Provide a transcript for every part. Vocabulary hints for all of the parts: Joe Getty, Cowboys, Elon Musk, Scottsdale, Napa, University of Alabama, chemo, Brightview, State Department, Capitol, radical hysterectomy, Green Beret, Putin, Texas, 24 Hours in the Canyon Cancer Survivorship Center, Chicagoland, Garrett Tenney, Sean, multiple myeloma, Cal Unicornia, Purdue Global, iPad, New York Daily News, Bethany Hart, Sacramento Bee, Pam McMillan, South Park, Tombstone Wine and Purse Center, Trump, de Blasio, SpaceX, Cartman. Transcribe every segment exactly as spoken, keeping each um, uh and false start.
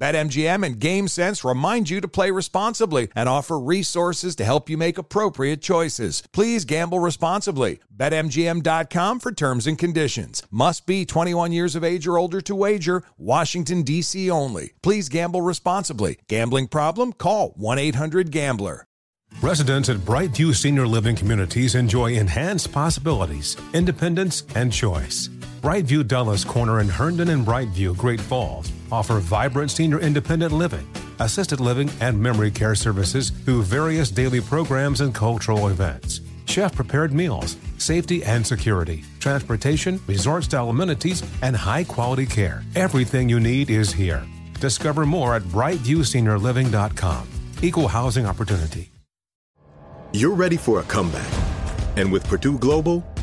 BetMGM and GameSense remind you to play responsibly and offer resources to help you make appropriate choices. Please gamble responsibly. Bet M G M dot com for terms and conditions. Must be twenty-one years of age or older to wager. Washington, D C only. Please gamble responsibly. Gambling problem? Call one eight hundred gambler. Residents at Brightview Senior Living Communities enjoy enhanced possibilities, independence, and choice. Brightview Dulles Corner in Herndon and Brightview, Great Falls, offer vibrant senior independent living, assisted living, and memory care services through various daily programs and cultural events. Chef-prepared meals, safety and security, transportation, resort-style amenities, and high-quality care. Everything you need is here. Discover more at brightview senior living dot com. Equal housing opportunity. You're ready for a comeback. And with Purdue Global,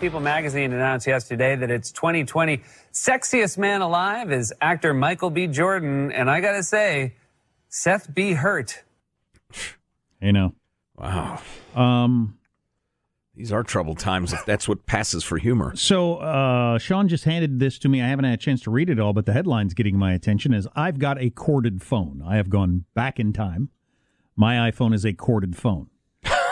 People magazine announced yesterday that its twenty twenty Sexiest Man Alive is actor Michael B. Jordan. And I got to say, Seth B. Hurt. You know. Wow. Um, These are troubled times if that's what passes for humor. So uh, Sean just handed this to me. I haven't had a chance to read it all, but the headline's getting my attention is I've got a corded phone. I have gone back in time. My iPhone is a corded phone.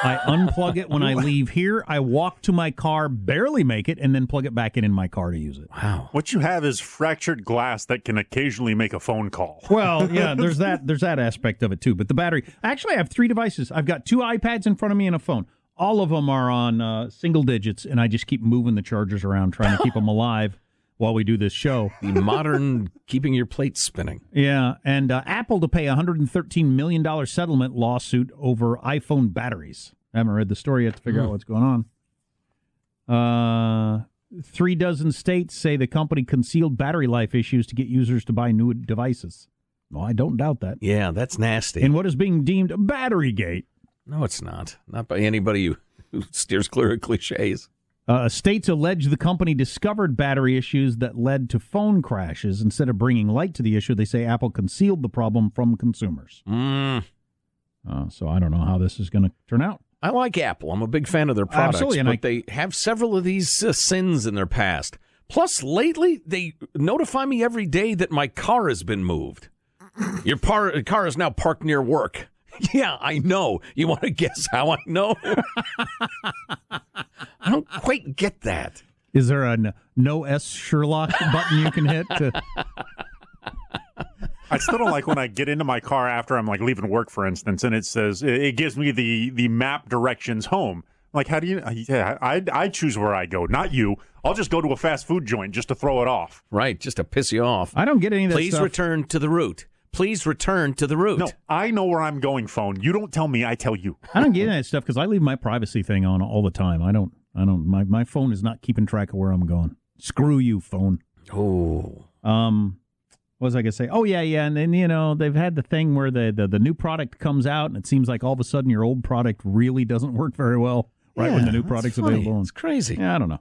I unplug it when I leave here. I walk to my car, barely make it, and then plug it back in in my car to use it. Wow. What you have is fractured glass that can occasionally make a phone call. Well, yeah, there's that there's that aspect of it, too. But the battery... Actually, I have three devices. I've got two iPads in front of me and a phone. All of them are on uh, single digits, and I just keep moving the chargers around, trying to keep them alive while we do this show. The modern keeping your plate spinning. Yeah, and uh, Apple to pay one hundred thirteen million dollars settlement lawsuit over iPhone batteries. I haven't read the story yet to figure mm. out what's going on. Uh, three dozen states say the company concealed battery life issues to get users to buy new devices. Well, I don't doubt that. Yeah, that's nasty. And what is being deemed battery gate? No, it's not. Not by anybody who, who steers clear of cliches. Uh, states allege the company discovered battery issues that led to phone crashes. Instead of bringing light to the issue, they say Apple concealed the problem from consumers. Mm. Uh, so I don't know how this is going to turn out. I like Apple. I'm a big fan of their products. Absolutely, and but I... they have several of these uh, sins in their past. Plus, lately, they notify me every day that my car has been moved. Your par- car is now parked near work. Yeah, I know. You want to guess how I know? I don't quite get that. Is there a no S Sherlock button you can hit? To... I still don't like when I get into my car after I'm like leaving work, for instance, and it says it gives me the the map directions home. Like, how do you? Yeah, I I choose where I go, not you. I'll just go to a fast food joint just to throw it off. Right, just to piss you off. I don't get any of that Please stuff. return to the route. Please return to the route. No, I know where I'm going, phone. You don't tell me, I tell you. I don't get into that stuff because I leave my privacy thing on all the time. I don't, I don't, my, my phone is not keeping track of where I'm going. Screw you, phone. Oh. Um, what was I going to say? Oh, yeah, yeah. And then, you know, they've had the thing where the, the, the new product comes out and it seems like all of a sudden your old product really doesn't work very well right yeah, when the new product's funny. available. It's crazy. Yeah, I don't know.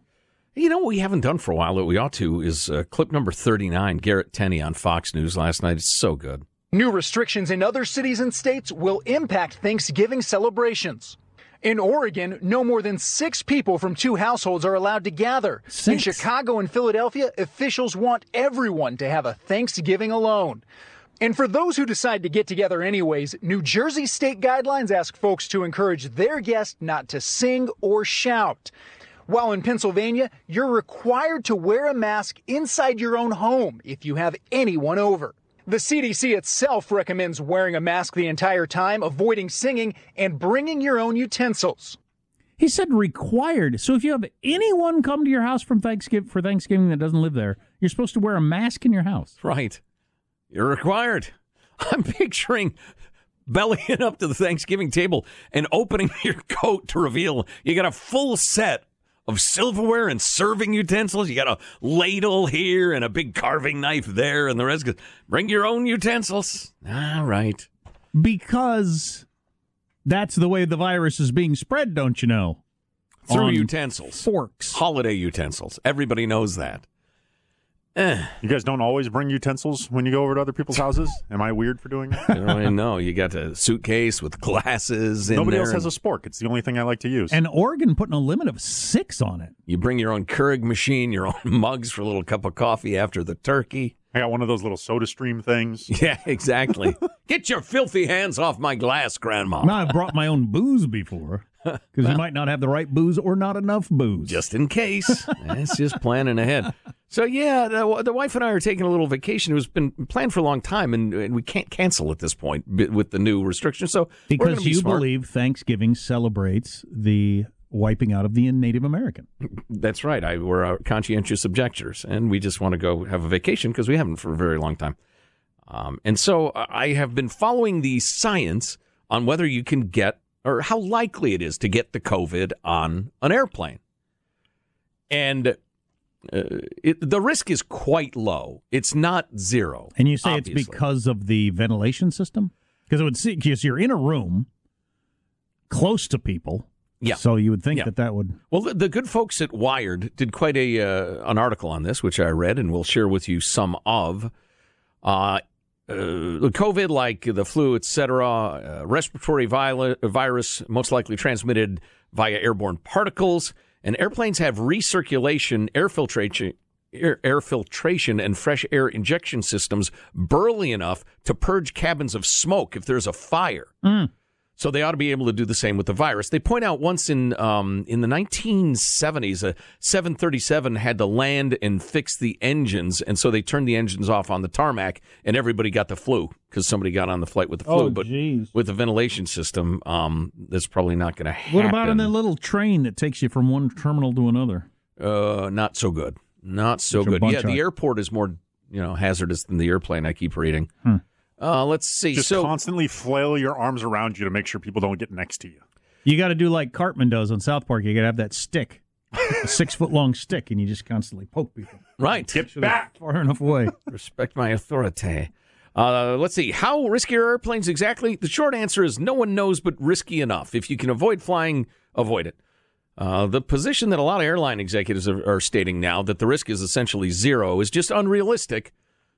You know what we haven't done for a while that we ought to is uh, clip number thirty-nine, Garrett Tenney on Fox News last night. It's so good. New restrictions in other cities and states will impact Thanksgiving celebrations. In Oregon, no more than six people from two households are allowed to gather. Six. In Chicago and Philadelphia, officials want everyone to have a Thanksgiving alone. And for those who decide to get together anyways, New Jersey state guidelines ask folks to encourage their guests not to sing or shout. While in Pennsylvania, you're required to wear a mask inside your own home if you have anyone over. The C D C itself recommends wearing a mask the entire time, avoiding singing, and bringing your own utensils. He said required. So if you have anyone come to your house from Thanksgiving, for Thanksgiving that doesn't live there, you're supposed to wear a mask in your house. Right. You're required. I'm picturing bellying up to the Thanksgiving table and opening your coat to reveal you got a full set of silverware and serving utensils. You got a ladle here and a big carving knife there and the rest. Bring your own utensils. All right. Because that's the way the virus is being spread, don't you know? Through on utensils. Forks. Holiday utensils. Everybody knows that. Eh. You guys don't always bring utensils when you go over to other people's houses? Am I weird for doing that? I don't even know. You got a suitcase with glasses in Nobody there. Nobody else has a spork. It's the only thing I like to use. And Oregon putting a limit of six on it. You bring your own Keurig machine, your own mugs for a little cup of coffee after the turkey. I got one of those little soda stream things. Yeah, exactly. Get your filthy hands off my glass, Grandma. Now, I've brought my own booze before. Because well, you might not have the right booze or not enough booze. Just in case. That's just planning ahead. So, yeah, the, the wife and I are taking a little vacation. It was been planned for a long time, and, and we can't cancel at this point with the new restrictions. So because we're gonna be smart. Believe Thanksgiving celebrates the wiping out of the Native American. That's right. I, we're conscientious objectors, and we just want to go have a vacation because we haven't for a very long time. Um, and so I have been following the science on whether you can get or how likely it is to get the COVID on an airplane. And uh, it, the risk is quite low. It's not zero. And you say obviously. It's because of the ventilation system? Because it would see, because you're in a room close to people. Yeah. So you would think yeah. that that would... Well, the, the good folks at Wired did quite a uh, an article on this, which I read, and we'll share with you some of. Uh Uh, COVID, like the flu, et cetera, uh, respiratory vi- virus, most likely transmitted via airborne particles. And airplanes have recirculation, air filtration, air, air filtration and fresh air injection systems burly enough to purge cabins of smoke if there's a fire. Mm. So they ought to be able to do the same with the virus. They point out once in um, in the nineteen seventies, a seven thirty-seven had to land and fix the engines, and so they turned the engines off on the tarmac, and everybody got the flu because somebody got on the flight with the flu. Oh, but geez. With the ventilation system, um, that's probably not going to happen. What about in the little train that takes you from one terminal to another? Uh, not so good. Not so good. Yeah, the airport is more you know hazardous than the airplane. I keep reading. Hmm. Uh, let's see. Just so, constantly flail your arms around you to make sure people don't get next to you. You got to do like Cartman does on South Park. You got to have that stick, a six-foot-long stick, and you just constantly poke people. Right. Get back. Far enough away. Respect my authority. Uh, let's see. How risky are airplanes exactly? The short answer is no one knows, but risky enough. If you can avoid flying, avoid it. Uh, the position that a lot of airline executives are, are stating now, that the risk is essentially zero, is just unrealistic,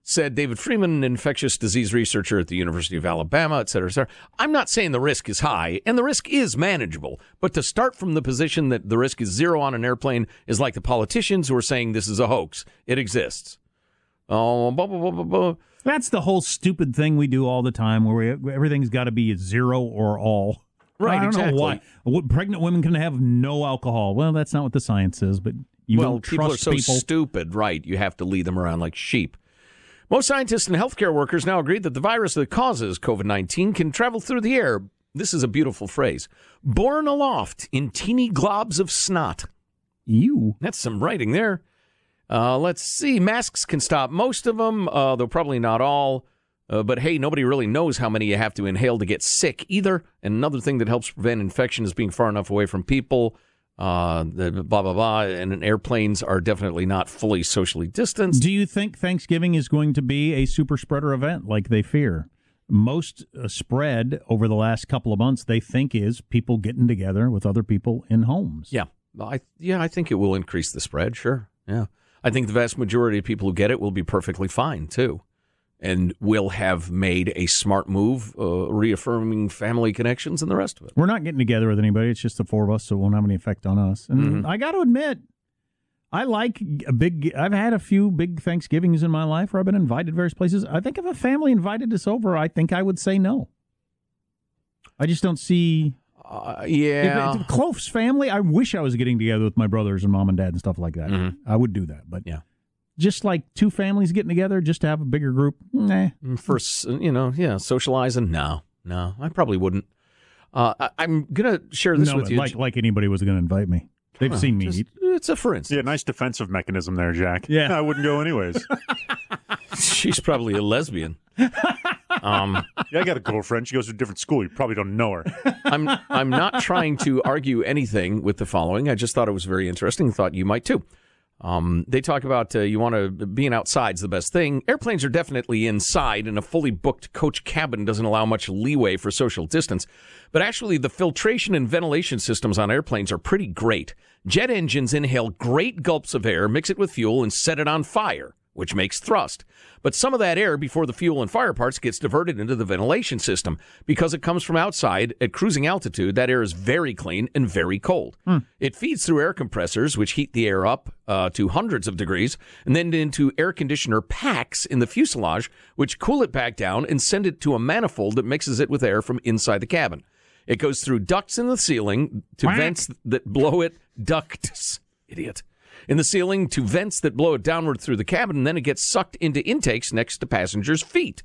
said David Freeman, an infectious disease researcher at the University of Alabama, et cetera, et cetera. I'm not saying the risk is high, and the risk is manageable, but to start from the position that the risk is zero on an airplane is like the politicians who are saying this is a hoax. It exists. Oh, blah, blah, blah, blah, blah. That's the whole stupid thing we do all the time where we, everything's got to be zero or all. Right, I don't exactly. know why. Pregnant women can have no alcohol. Well, that's not what the science is, but you well, don't trust people. Well, people are so people. stupid, right, you have to lead them around like sheep. Most scientists and healthcare workers now agree that the virus that causes COVID nineteen can travel through the air. This is a beautiful phrase. Borne aloft in teeny globs of snot. Ew. That's some writing there. Uh, let's see. Masks can stop most of them, uh, though probably not all. Uh, but hey, nobody really knows how many you have to inhale to get sick either. And another thing that helps prevent infection is being far enough away from people. Uh, the blah, blah, blah, and airplanes are definitely not fully socially distanced. Do you think Thanksgiving is going to be a super spreader event like they fear? Most uh, spread over the last couple of months, they think, is people getting together with other people in homes. Yeah, I, yeah, I think it will increase the spread, sure. Yeah, I think the vast majority of people who get it will be perfectly fine, too. and will have made a smart move, uh, reaffirming family connections and the rest of it. We're not getting together with anybody. It's just the four of us, so it won't have any effect on us. And mm-hmm. I got to admit, I like a big, I've had a few big Thanksgivings in my life where I've been invited to various places. I think if a family invited us over, I think I would say no. I just don't see... Uh, yeah. If, if Cloaf's family, I wish I was getting together with my brothers and mom and dad and stuff like that. Mm-hmm. I would do that, but... yeah. Just like two families getting together just to have a bigger group, nah. For, you know, yeah, socializing, no, no, I probably wouldn't. Uh, I, I'm going to share this no, with you. Like, like anybody was going to invite me. They've huh, seen me just, eat. It's a for instance. Yeah, nice defensive mechanism there, Jack. Yeah. I wouldn't go anyways. She's probably a lesbian. Um, yeah, I got a girlfriend. She goes to a different school. You probably don't know her. I'm I'm not trying to argue anything with the following. I just thought it was very interesting. Thought you might too. Um, they talk about uh, you want to being outside's the best thing. Airplanes are definitely inside, and a fully booked coach cabin doesn't allow much leeway for social distance. But actually, the filtration and ventilation systems on airplanes are pretty great. Jet engines inhale great gulps of air, mix it with fuel, and set it on fire, which makes thrust. But some of that air before the fuel and fire parts gets diverted into the ventilation system. Because it comes from outside, at cruising altitude, that air is very clean and very cold. Mm. It feeds through air compressors, which heat the air up uh, to hundreds of degrees, and then into air conditioner packs in the fuselage, which cool it back down and send it to a manifold that mixes it with air from inside the cabin. It goes through ducts in the ceiling to Quack. vents that blow it. Ducts. Idiot. In the ceiling to vents that blow it downward through the cabin, and then it gets sucked into intakes next to passengers' feet.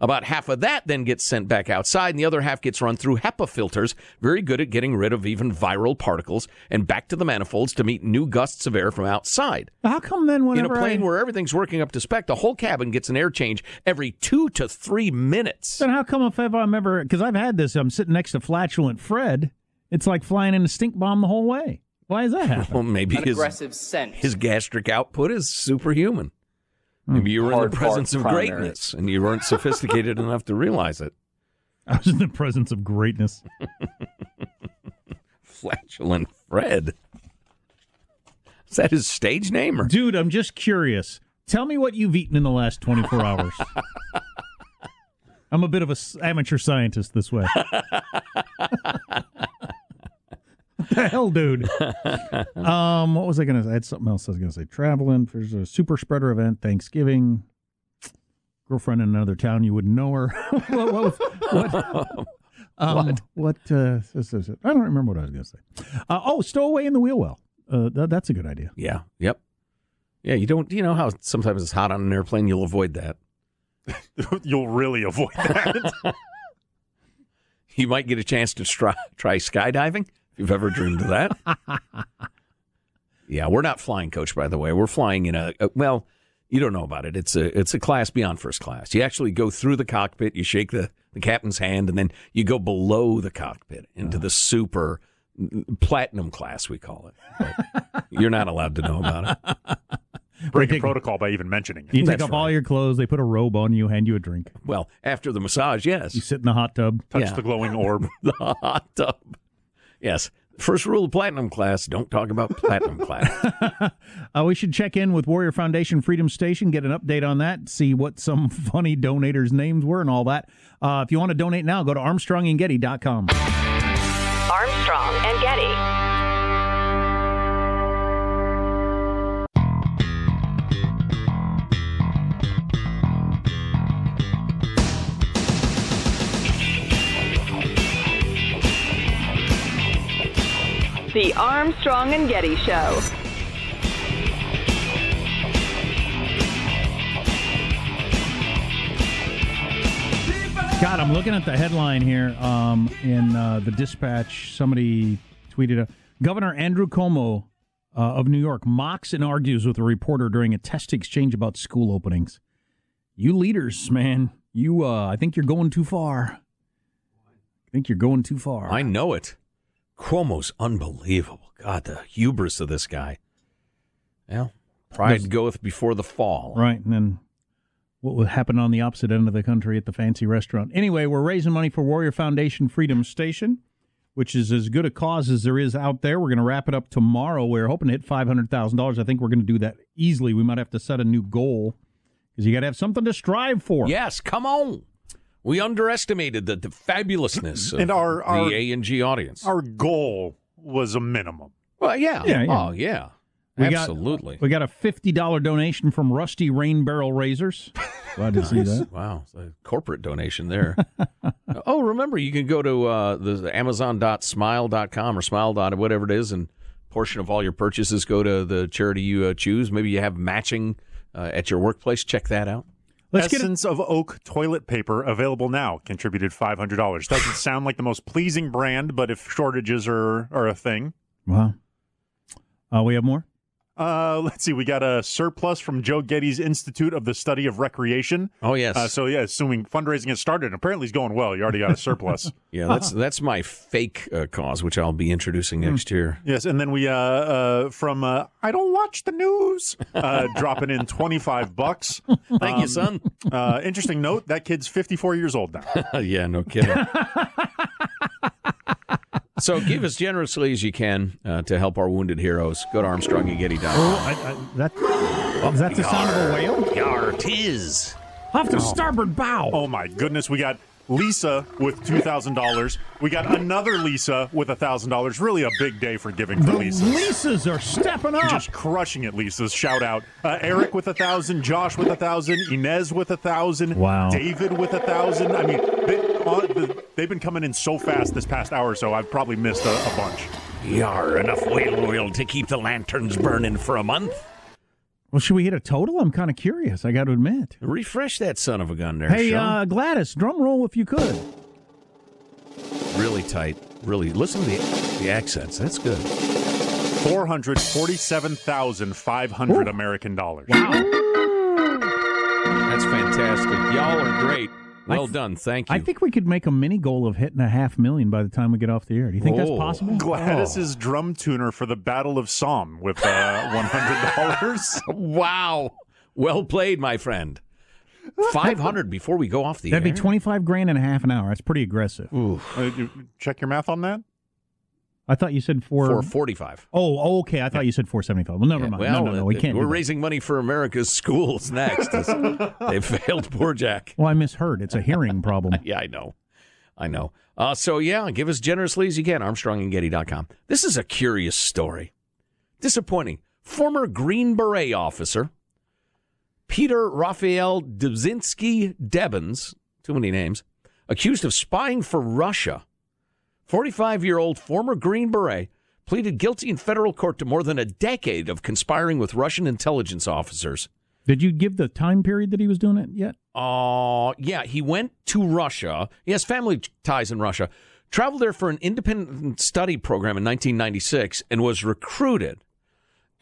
About half of that then gets sent back outside, and the other half gets run through HEPA filters, very good at getting rid of even viral particles, and back to the manifolds to meet new gusts of air from outside. How come then whenever In a plane I... where everything's working up to spec, the whole cabin gets an air change every two to three minutes. Then how come if I'm ever, because I've had this, I'm sitting next to flatulent Fred, it's like flying in a stink bomb the whole way. Why is that happening? Well, maybe his, aggressive scent. His gastric output is superhuman. Maybe you were hard, in the presence of primary. greatness, and you weren't sophisticated enough to realize it. I was in the presence of greatness. Flatulent Fred. Is that his stage name? Or? Dude, I'm just curious. Tell me what you've eaten in the last twenty-four hours. I'm a bit of an amateur scientist this way. The hell, dude. um, what was I going to say? I had something else I was going to say. Traveling. There's a super spreader event, Thanksgiving. Girlfriend in another town. You wouldn't know her. what? What? What? Um, what? what uh, I don't remember what I was going to say. Uh, oh, stowaway in the wheel well. Uh, th- that's a good idea. Yeah. Yep. Yeah. You don't, you know how sometimes it's hot on an airplane. You'll avoid that. You'll really avoid that. You might get a chance to try, try skydiving. You've ever dreamed of that? Yeah, we're not flying coach, by the way. We're flying in a, a well, you don't know about it. It's a it's a class beyond first class. You actually go through the cockpit, you shake the, the captain's hand, and then you go below the cockpit into oh. the super platinum class, we call it. But you're not allowed to know about it. Breaking protocol by even mentioning it. You take off right. all your clothes, they put a robe on you, hand you a drink. Well, after the massage, yes. You sit in the hot tub. Touch yeah. the glowing orb. The hot tub. Yes. First rule of platinum class, don't talk about platinum class. uh, we should check in with Warrior Foundation Freedom Station, get an update on that, see what some funny donators' names were and all that. Uh, if you want to donate now, go to Armstrong and Getty dot com. Armstrong and Getty. The Armstrong and Getty Show. God, I'm looking at the headline here um, in uh, the Dispatch. Somebody tweeted, uh, Governor Andrew Cuomo uh, of New York mocks and argues with a reporter during a text exchange about school openings. You leaders, man, you. Uh, I think you're going too far. I think you're going too far. I know it. Cuomo's unbelievable. God, the hubris of this guy. Well, pride There's, goeth before the fall. Right, and then what would happen on the opposite end of the country at the fancy restaurant. Anyway, we're raising money for Warrior Foundation Freedom Station, which is as good a cause as there is out there. We're going to wrap it up tomorrow. We're hoping to hit five hundred thousand dollars. I think we're going to do that easily. We might have to set a new goal. because you got to have something to strive for. Yes, come on. We underestimated the, the fabulousness of and our, our, the A and G audience. Our goal was a minimum. Well, yeah. yeah, yeah. Oh, yeah. We Absolutely. Got, we got a fifty dollars donation from Rusty Rain Barrel Razors. Glad to nice. see that. Wow. It's a corporate donation there. Oh, remember, you can go to uh, the amazon dot smile dot com or smile. Whatever it is, and a portion of all your purchases go to the charity you uh, choose. Maybe you have matching uh, at your workplace. Check that out. Let's Essence get of Oak toilet paper available now. Contributed five hundred dollars. Doesn't sound like the most pleasing brand, but if shortages are, are a thing. Wow. Uh, we have more? Uh, let's see. We got a surplus from Joe Getty's Institute of the Study of Recreation. Oh, yes. Uh, so, yeah, assuming fundraising has started, and apparently it's going well. You already got a surplus. yeah, that's that's my fake uh, cause, which I'll be introducing next mm. year. Yes, and then we, uh, uh, from uh, I Don't Watch the News, uh, dropping in twenty-five bucks. Thank um, you, son. Uh, interesting note, that kid's fifty-four years old now. Yeah, no kidding. So give as generously as you can uh, to help our wounded heroes. Go to Armstrong and Getty dot com. Oh, I, I, that, oh, is that the yar, sound of a whale? Yar, tis. Off the oh. starboard bow. Oh, my goodness. We got Lisa with two thousand dollars. We got another Lisa with one thousand dollars. Really a big day for giving for Lisa. Lisas are stepping up. Just crushing it, Lisas. Shout out. Uh, Eric with one thousand dollars. Josh with one thousand dollars. Inez with one thousand dollars. Wow. David with one thousand dollars. I mean, the, they've been coming in so fast this past hour, so I've probably missed a, a bunch. Yar, enough whale oil to keep the lanterns burning for a month. Well, should we hit a total? I'm kind of curious, I got to admit. Refresh that son of a gun there, Hey, Sean. Uh, Gladys, drum roll if you could. Really tight. Really. Listen to the, the accents. That's good. four hundred forty-seven thousand five hundred Ooh. American dollars. Wow. That's fantastic. Y'all are great. Well th- done. Thank you. I think we could make a mini goal of hitting a half million by the time we get off the air. Do you think Whoa. that's possible? Gladys's oh. drum tuner for the Battle of Somme with uh, one hundred dollars. Wow. Well played, my friend. five hundred before we go off the That'd air. That'd be twenty-five grand in a half an hour. That's pretty aggressive. Ooh. Uh, check your math on that. I thought you said four... four forty-five. Oh, okay. I thought you said four seventy-five. Well, never yeah, mind. Well, no, no, no. We can't. We're raising money for America's schools next. They failed poor Jack. Well, I misheard. It's a hearing problem. Yeah, I know. I know. Uh, so, yeah, give us generously as you can. Armstrong and Getty dot com. This is a curious story. Disappointing. Former Green Beret officer, Peter Raphael Dzinski-Debbins, too many names, accused of spying for Russia. forty-five-year-old former Green Beret pleaded guilty in federal court to more than a decade of conspiring with Russian intelligence officers. Did you give the time period that he was doing it yet? Uh, yeah, he went to Russia. He has family ties in Russia. Traveled there for an independent study program in nineteen ninety-six and was recruited.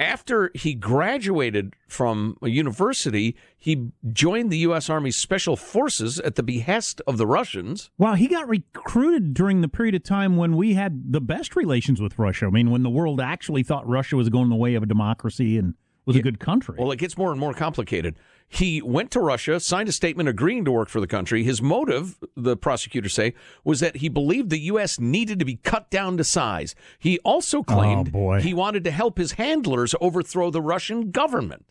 After he graduated from a university, he joined the U S. Army Special Forces at the behest of the Russians. Wow, he got recruited during the period of time when we had the best relations with Russia. I mean, when the world actually thought Russia was going the way of a democracy and was yeah. a good country. Well, it gets more and more complicated. He went to Russia, signed a statement agreeing to work for the country. His motive, the prosecutors say, was that he believed the U S needed to be cut down to size. He also claimed oh, he wanted to help his handlers overthrow the Russian government.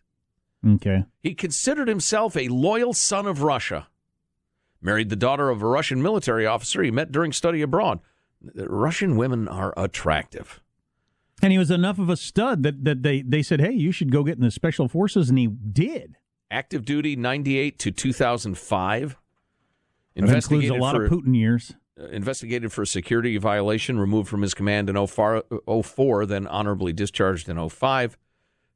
Okay. He considered himself a loyal son of Russia. Married the daughter of a Russian military officer he met during study abroad. Russian women are attractive. And he was enough of a stud that, that they, they said, hey, you should go get in the special forces, and he did. Active duty, ninety-eight to two thousand five. That includes a lot for, of Putin years. Uh, investigated for security violation, removed from his command in oh four, then honorably discharged in oh five.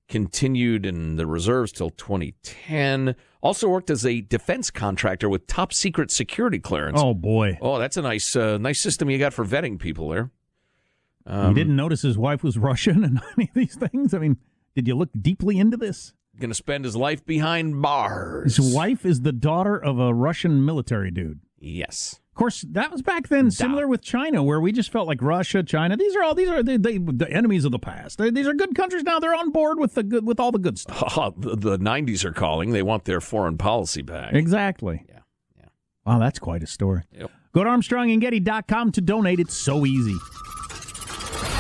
Continued in the reserves till twenty ten. Also worked as a defense contractor with top secret security clearance. Oh, boy. Oh, that's a nice uh, nice system you got for vetting people there. Um, you didn't notice his wife was Russian and any of these things? I mean, did you look deeply into this? Going to spend his life behind bars. His wife is the daughter of a Russian military dude. Yes. Of course, that was back then, similar with China, where we just felt like Russia, China. These are all these are they, they, the enemies of the past. They, these are good countries now. They're on board with the good, with all the good stuff. Oh, the, the nineties are calling. They want their foreign policy back. Exactly. Yeah. Yeah. Wow, that's quite a story. Yep. Go to Armstrong and Getty dot com to donate. It's so easy.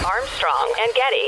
Armstrong and Getty.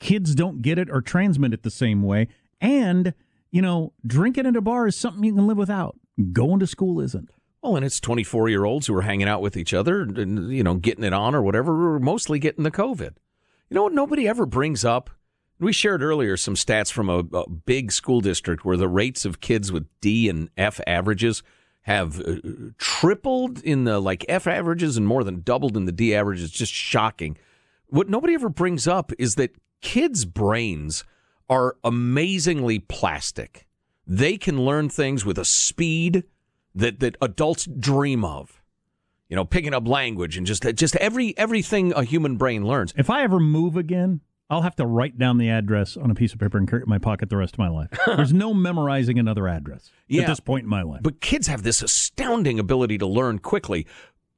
kids don't get it or transmit it the same way, and, you know, drinking at a bar is something you can live without. Going to school isn't. Well, and it's twenty-four-year-olds who are hanging out with each other, and, you know, getting it on or whatever, who are mostly getting the COVID. You know what nobody ever brings up? We shared earlier some stats from a, a big school district where the rates of kids with D and F averages have uh, tripled in the like F averages and more than doubled in the D averages. Just shocking. What nobody ever brings up is that kids' brains are amazingly plastic. They can learn things with a speed that, that adults dream of. You know, picking up language and just just every everything a human brain learns. If I ever move again, I'll have to write down the address on a piece of paper and carry it in my pocket the rest of my life. There's no memorizing another address yeah, at this point in my life. But kids have this astounding ability to learn quickly,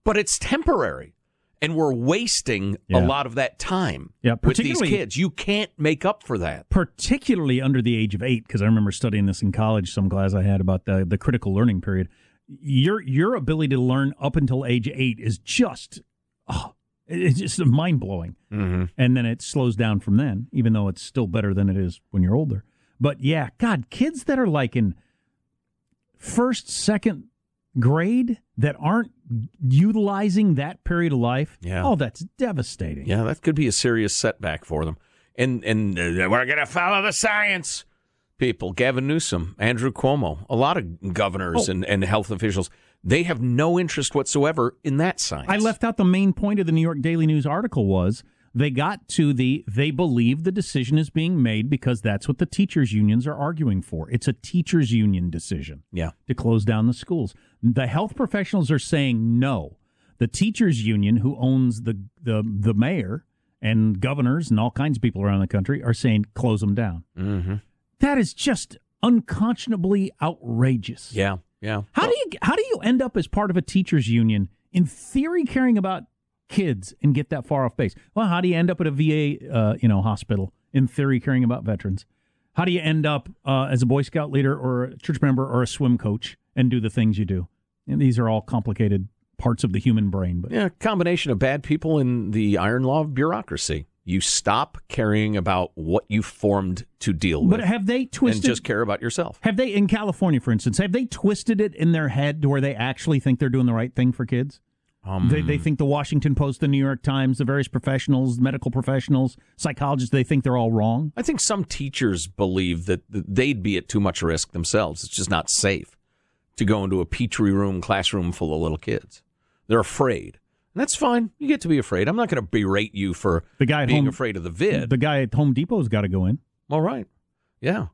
but it's temporary, and we're wasting yeah. a lot of that time yeah, with these kids. You can't make up for that. Particularly under the age of eight, because I remember studying this in college, some class I had about the, the critical learning period. Your, your ability to learn up until age eight is just... Oh, it's just mind-blowing. Mm-hmm. And then it slows down from then, even though it's still better than it is when you're older. But, yeah, God, kids that are like in first, second grade that aren't utilizing that period of life, yeah. oh, that's devastating. Yeah, that could be a serious setback for them. And, and uh, we're going to follow the science, people. Gavin Newsom, Andrew Cuomo, a lot of governors oh. and, and health officials. They have no interest whatsoever in that science. I left out the main point of the New York Daily News article was they got to the, they believe the decision is being made because that's what the teachers' unions are arguing for. It's a teachers' union decision yeah. to close down the schools. The health professionals are saying no. The teachers' union, who owns the, the, the mayor and governors and all kinds of people around the country, are saying close them down. Mm-hmm. That is just unconscionably outrageous. Yeah. Yeah. How well, do you how do you end up as part of a teachers union in theory caring about kids and get that far off base? Well, how do you end up at a V A uh, you know hospital in theory caring about veterans? How do you end up uh, as a Boy Scout leader or a church member or a swim coach and do the things you do? And these are all complicated parts of the human brain. But yeah, combination of bad people and the iron law of bureaucracy. You stop caring about what you formed to deal with. But have they twisted... And just care about yourself. Have they, in California, for instance, have they twisted it in their head to where they actually think they're doing the right thing for kids? Um, they, they think the Washington Post, the New York Times, the various professionals, medical professionals, psychologists, they think they're all wrong? I think some teachers believe that they'd be at too much risk themselves. It's just not safe to go into a Petri room classroom full of little kids. They're afraid. That's fine. You get to be afraid. I'm not going to berate you for the guy being home, afraid of the vid. The guy at Home Depot's got to go in. All right. Yeah.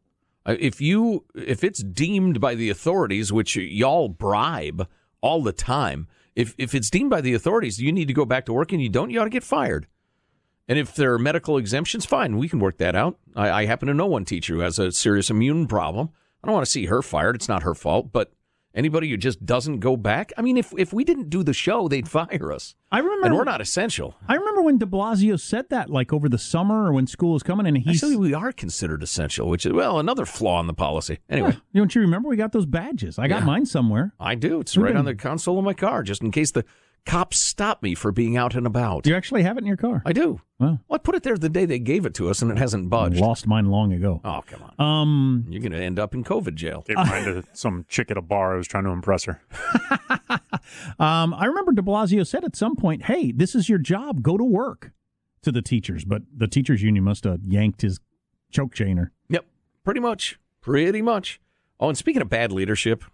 If you if it's deemed by the authorities, which y'all bribe all the time, if if it's deemed by the authorities, you need to go back to work, and you don't, you ought to get fired. And if there are medical exemptions, fine. We can work that out. I, I happen to know one teacher who has a serious immune problem. I don't want to see her fired. It's not her fault, but Anybody who just doesn't go back? I mean, if if we didn't do the show, they'd fire us. I remember, and we're not essential. I remember when de Blasio said that, like over the summer or when school was coming, and he actually we are considered essential, which is well another flaw in the policy. Anyway, yeah. Don't you remember we got those badges? I got yeah. mine somewhere. I do. It's We've right been... on the console of my car, just in case the cops stop me for being out and about. Do you actually have it in your car? I do. Wow. Well, I put it there the day they gave it to us, and it hasn't budged. I lost mine long ago. Oh, come on. Um, You're going to end up in COVID jail. Gave mine to some chick at a bar. I was trying to impress her. um, I remember de Blasio said at some point, hey, this is your job. Go to work, to the teachers. But the teachers union must have yanked his choke chainer. Yep. Pretty much. Pretty much. Oh, and speaking of bad leadership,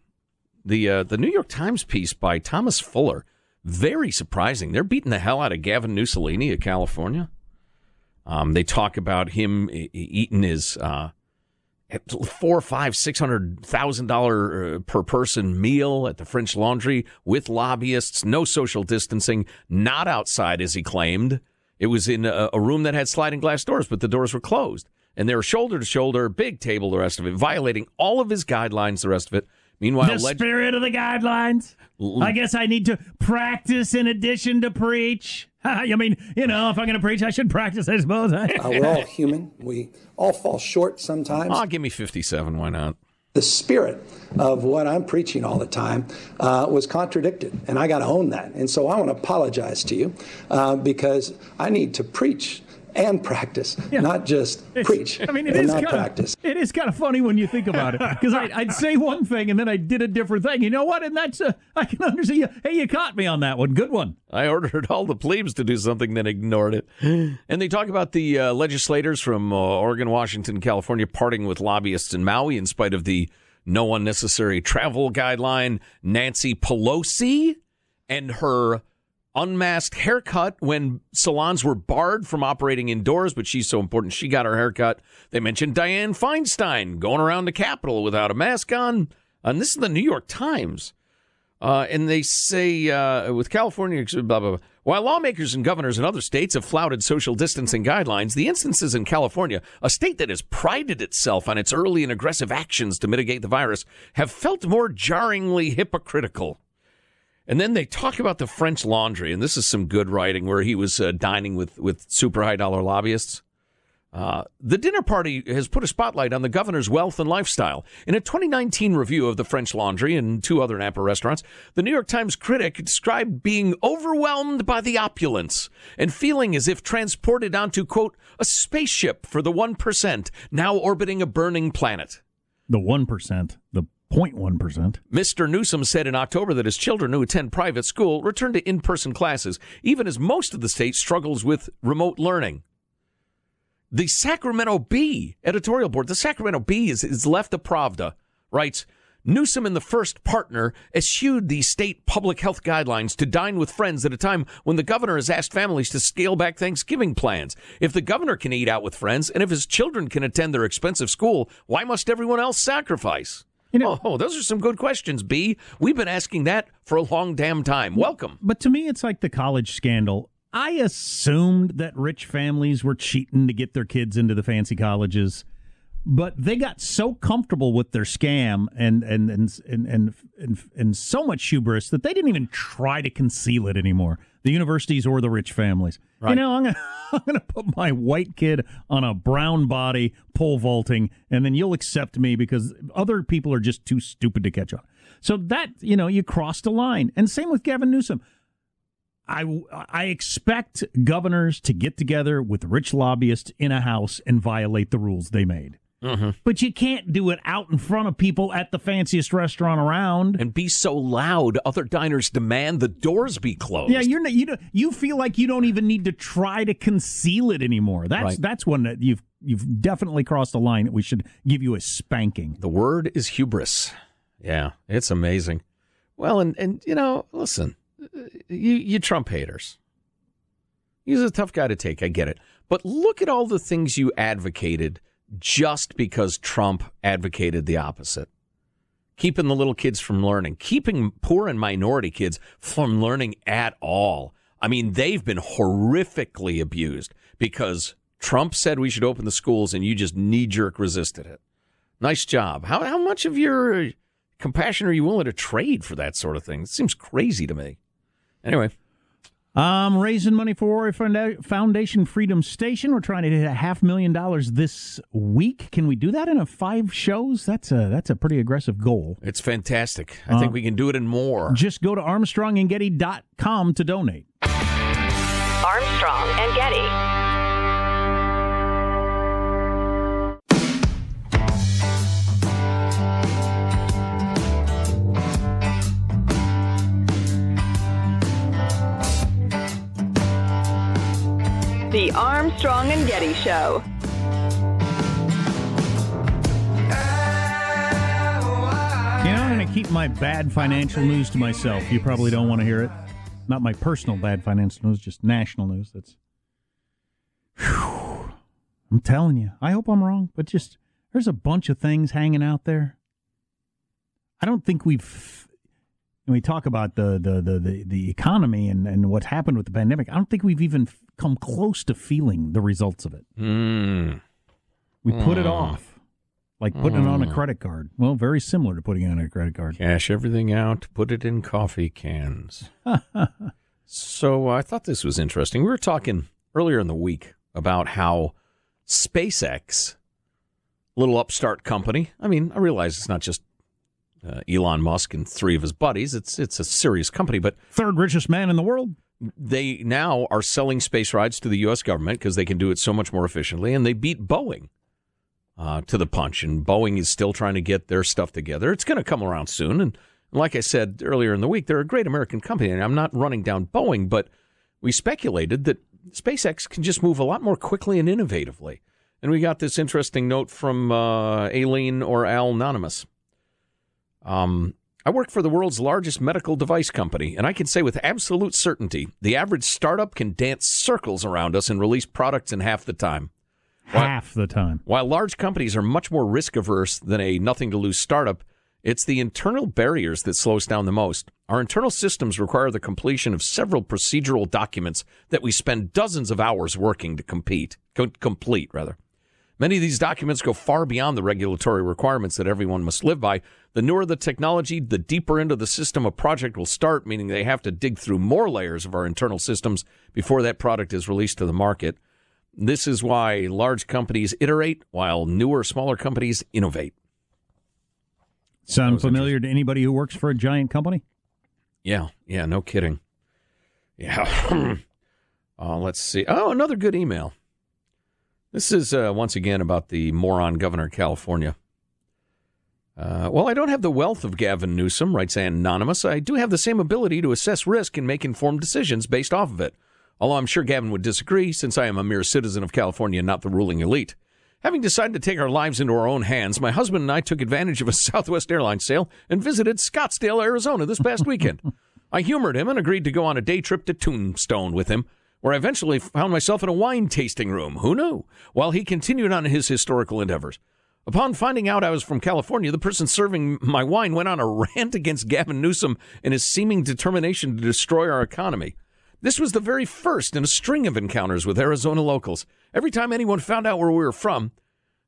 the uh, the New York Times piece by Thomas Fuller, very surprising. They're beating the hell out of Gavin Newsom of California. Um, they talk about him eating his uh, four, five, six hundred thousand dollar per person meal at the French Laundry with lobbyists. No social distancing. Not outside, as he claimed. It was in a, a room that had sliding glass doors, but the doors were closed, and they were shoulder to shoulder, big table. The rest of it, violating all of his guidelines. The rest of it. Meanwhile, the leg- spirit of the guidelines. L- I guess I need to practice in addition to preach. I mean, you know, if I'm going to preach, I should practice, I suppose. Huh? uh, we're all human. We all fall short sometimes. Oh, give me fifty-seven. Why not? The spirit of what I'm preaching all the time uh, was contradicted, and I got to own that. And so I want to apologize to you uh, because I need to preach and practice, yeah. not just it's, preach I mean, it and is not kinda, practice. It is kind of funny when you think about it, because I'd say one thing and then I did a different thing. You know what? And that's, uh, I can understand. You. Hey, you caught me on that one. Good one. I ordered all the plebes to do something, then ignored it. And they talk about the uh, legislators from uh, Oregon, Washington, California, parting with lobbyists in Maui in spite of the no unnecessary travel guideline. Nancy Pelosi and her unmasked haircut when salons were barred from operating indoors, but she's so important she got her haircut. They mentioned Dianne Feinstein going around the Capitol without a mask on. And this is the New York Times. Uh, and they say, uh, with California, blah, blah, blah. While lawmakers and governors in other states have flouted social distancing guidelines, the instances in California, a state that has prided itself on its early and aggressive actions to mitigate the virus, have felt more jarringly hypocritical. And then they talk about the French Laundry, and this is some good writing where he was uh, dining with, with super high-dollar lobbyists. Uh, the dinner party has put a spotlight on the governor's wealth and lifestyle. In a twenty nineteen review of the French Laundry and two other Napa restaurants, the New York Times critic described being overwhelmed by the opulence and feeling as if transported onto, quote, a spaceship for the one percent now orbiting a burning planet. The one percent, the zero point one percent. Mister Newsom said in October that his children who attend private school return to in-person classes, even as most of the state struggles with remote learning. The Sacramento Bee editorial board, the Sacramento Bee is, is left of Pravda, writes, Newsom and the first partner eschewed the state public health guidelines to dine with friends at a time when the governor has asked families to scale back Thanksgiving plans. If the governor can eat out with friends and if his children can attend their expensive school, why must everyone else sacrifice? You know, oh, oh, those are some good questions, B. We've been asking that for a long damn time. Welcome. But to me, it's like the college scandal. I assumed that rich families were cheating to get their kids into the fancy colleges, but they got so comfortable with their scam and and and and and, and, and so much hubris that they didn't even try to conceal it anymore, the universities or the rich families. Right. You know, I'm going I'm going to put my white kid on a brown body pole vaulting, and then you'll accept me because other people are just too stupid to catch on. So that, you know, you crossed a line. And same with Gavin Newsom. I, I expect governors to get together with rich lobbyists in a house and violate the rules they made. Mm-hmm. But you can't do it out in front of people at the fanciest restaurant around. And be so loud, other diners demand the doors be closed. Yeah, you're not, you don't, you feel like you don't even need to try to conceal it anymore. That's right. That's one that you've you've definitely crossed the line that we should give you a spanking. The word is hubris. Yeah, it's amazing. Well, and, and you know, listen, you, you Trump haters. He's a tough guy to take, I get it. But look at all the things you advocated just because Trump advocated the opposite. Keeping the little kids from learning, keeping poor and minority kids from learning at all. I mean, they've been horrifically abused because Trump said we should open the schools and you just knee-jerk resisted it. Nice job. How how much of your compassion are you willing to trade for that sort of thing? It seems crazy to me. Anyway. Um, raising money for Warrior Foundation Freedom Station. We're trying to hit a half million dollars this week. Can we do that in a five shows? That's a that's a pretty aggressive goal. It's fantastic. I uh, think we can do it in more. Just go to Armstrong and Getty dot com to donate. Armstrong and Getty. The Armstrong and Getty Show. You know, I'm going to keep my bad financial news to myself. You probably don't want to hear it. Not my personal bad financial news, just national news. That's. Whew. I'm telling you. I hope I'm wrong, but just there's a bunch of things hanging out there. I don't think we've. When we talk about the the the the, the economy and, and what's happened with the pandemic, I don't think we've even come close to feeling the results of it. Mm. We put mm. it off, like putting mm. it on a credit card. Well, very similar to putting it on a credit card. Cash everything out, put it in coffee cans. So uh, I thought this was interesting. We were talking earlier in the week about how SpaceX, little upstart company, I mean, I realize it's not just Uh, Elon Musk and three of his buddies. It's it's a serious company, but third richest man in the world. They now are selling space rides to the U S government because they can do it so much more efficiently, and they beat Boeing uh, to the punch. And Boeing is still trying to get their stuff together. It's going to come around soon. And like I said earlier in the week, they're a great American company, and I'm not running down Boeing, but we speculated that SpaceX can just move a lot more quickly and innovatively. And we got this interesting note from uh, Aileen or Al Anonymous. Um, I work for the world's largest medical device company, and I can say with absolute certainty the average startup can dance circles around us and release products in half the time. Half while, the time. While large companies are much more risk-averse than a nothing-to-lose startup, it's the internal barriers that slow us down the most. Our internal systems require the completion of several procedural documents that we spend dozens of hours working to compete, com- complete, rather. Many of these documents go far beyond the regulatory requirements that everyone must live by. The newer the technology, the deeper into the system a project will start, meaning they have to dig through more layers of our internal systems before that product is released to the market. This is why large companies iterate while newer, smaller companies innovate. Sound familiar to anybody who works for a giant company? Yeah, yeah, no kidding. Yeah. uh, let's see. Oh, another good email. This is, uh, once again, about the moron governor of California. Uh, well, I don't have the wealth of Gavin Newsom, writes Anonymous. I do have the same ability to assess risk and make informed decisions based off of it, although I'm sure Gavin would disagree, since I am a mere citizen of California and not the ruling elite. Having decided to take our lives into our own hands, my husband and I took advantage of a Southwest Airlines sale and visited Scottsdale, Arizona this past weekend. I humored him and agreed to go on a day trip to Tombstone with him, where I eventually found myself in a wine tasting room, who knew, while he continued on his historical endeavors. Upon finding out I was from California, the person serving my wine went on a rant against Gavin Newsom and his seeming determination to destroy our economy. This was the very first in a string of encounters with Arizona locals. Every time anyone found out where we were from,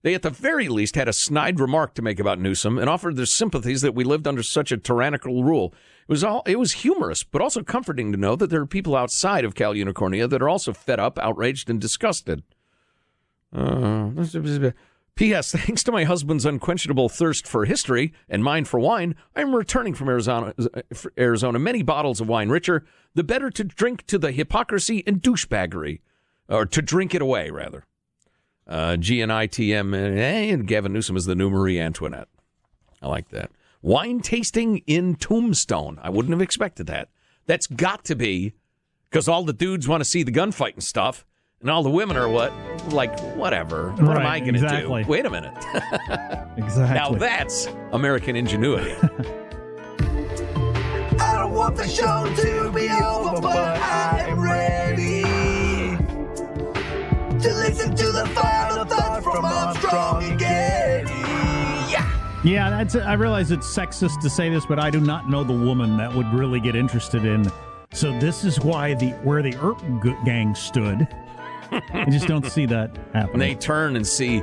they at the very least had a snide remark to make about Newsom and offered their sympathies that we lived under such a tyrannical rule. It was all, it was humorous, but also comforting to know that there are people outside of Cal Unicornia that are also fed up, outraged, and disgusted. Uh, P S. Thanks to my husband's unquenchable thirst for history and mine for wine, I am returning from Arizona, Arizona many bottles of wine richer, the better to drink to the hypocrisy and douchebaggery, or to drink it away, rather. Uh, G N I T M, and Gavin Newsom is the new Marie Antoinette. I like that. Wine tasting in Tombstone. I wouldn't have expected that. That's got to be because all the dudes want to see the gunfight and stuff, and all the women are what? Like, whatever. What right, am I going to exactly. do? Wait a minute. Exactly. Now that's American ingenuity. I don't want the show to be over, but I'm ready to listen to the final thought from Armstrong and Getty. Yeah, yeah. That's. I realize it's sexist to say this, but I do not know the woman that would really get interested in. So this is why the where the Earp gang stood. I just don't see that happening. And they turn and see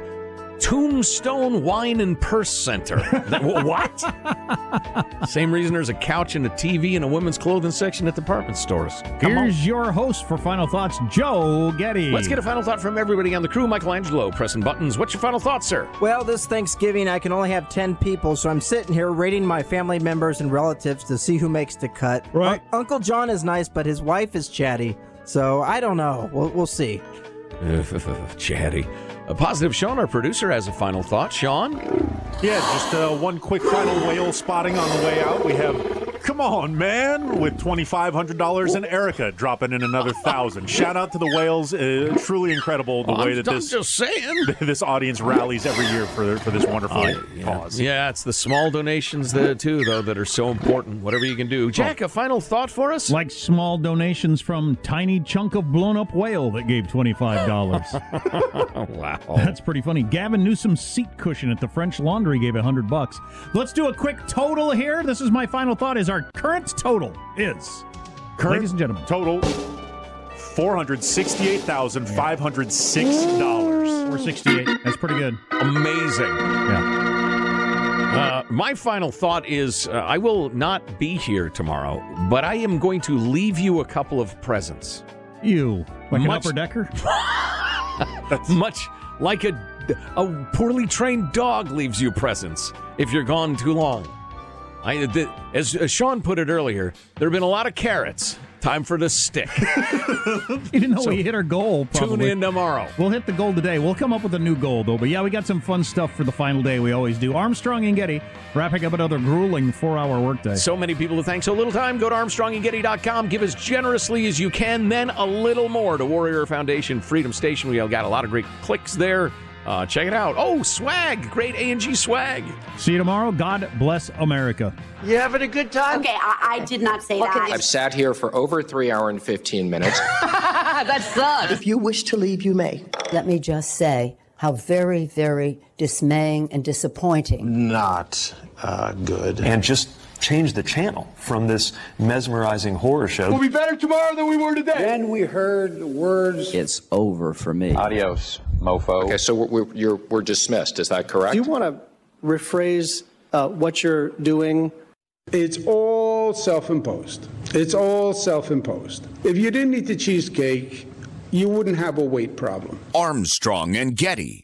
Tombstone Wine and Purse Center. What? Same reason there's a couch and a T V and a women's clothing section at department stores. Come Here's on. Your host for Final Thoughts, Joe Getty. Let's get a final thought from everybody on the crew. Michelangelo pressing buttons. What's your final thought, sir? Well, this Thanksgiving, I can only have ten people, so I'm sitting here rating my family members and relatives to see who makes the cut. Right. Uh, Uncle John is nice, but his wife is chatty, so I don't know. We'll, we'll see. Chatty. A positive Sean, our producer, has a final thought. Sean? Yeah, just uh, one quick final whale spotting on the way out. We have, come on, man, with twenty-five hundred dollars and Erica dropping in another one thousand dollars. Shout out to the whales. Uh, truly incredible the well, way I'm, that I'm this just saying. this audience rallies every year for for this wonderful uh, yeah. cause. Yeah, it's the small donations there, too, though, that are so important. Whatever you can do. Jack, a final thought for us? Like small donations from tiny chunk of blown-up whale that gave twenty-five dollars. Wow. Oh. That's pretty funny. Gavin Newsom's seat cushion at the French Laundry gave one hundred bucks. Let's do a quick total here. This is my final thought. Is our current total is, current ladies and gentlemen, total four hundred sixty-eight thousand five hundred six dollars. Or sixty-eight. That's pretty good. Amazing. Yeah. Uh, my final thought is uh, I will not be here tomorrow, but I am going to leave you a couple of presents. Ew. Like Much- an upper decker? That's much. Like a, a poorly trained dog leaves you presents if you're gone too long. I, the, as, as Sean put it earlier, there have been a lot of carrots. Time for the stick. You didn't know so, we hit our goal, probably. Tune in tomorrow. We'll hit the goal today. We'll come up with a new goal, though. But, yeah, we got some fun stuff for the final day. We always do. Armstrong and Getty wrapping up another grueling four-hour workday. So many people to thank. So little time. Go to armstrong and getty dot com. Give as generously as you can, then a little more to Warrior Foundation Freedom Station. We got a lot of great clicks there. Uh, check it out. Oh, swag. Great A and G swag. See you tomorrow. God bless America. You having a good time? Okay, I, I did not say okay. that. I've sat here for over three hours and fifteen minutes. That sucks. If you wish to leave, you may. Let me just say how very, very dismaying and disappointing. Not uh, good. And just change the channel from this mesmerizing horror show. We'll be better tomorrow than we were today. Then we heard the words. It's over for me. Adios, mofo. Okay, so we're, we're, you're, we're dismissed. Is that correct? Do you want to rephrase uh, what you're doing? It's all self-imposed. It's all self-imposed. If you didn't eat the cheesecake, you wouldn't have a weight problem. Armstrong and Getty.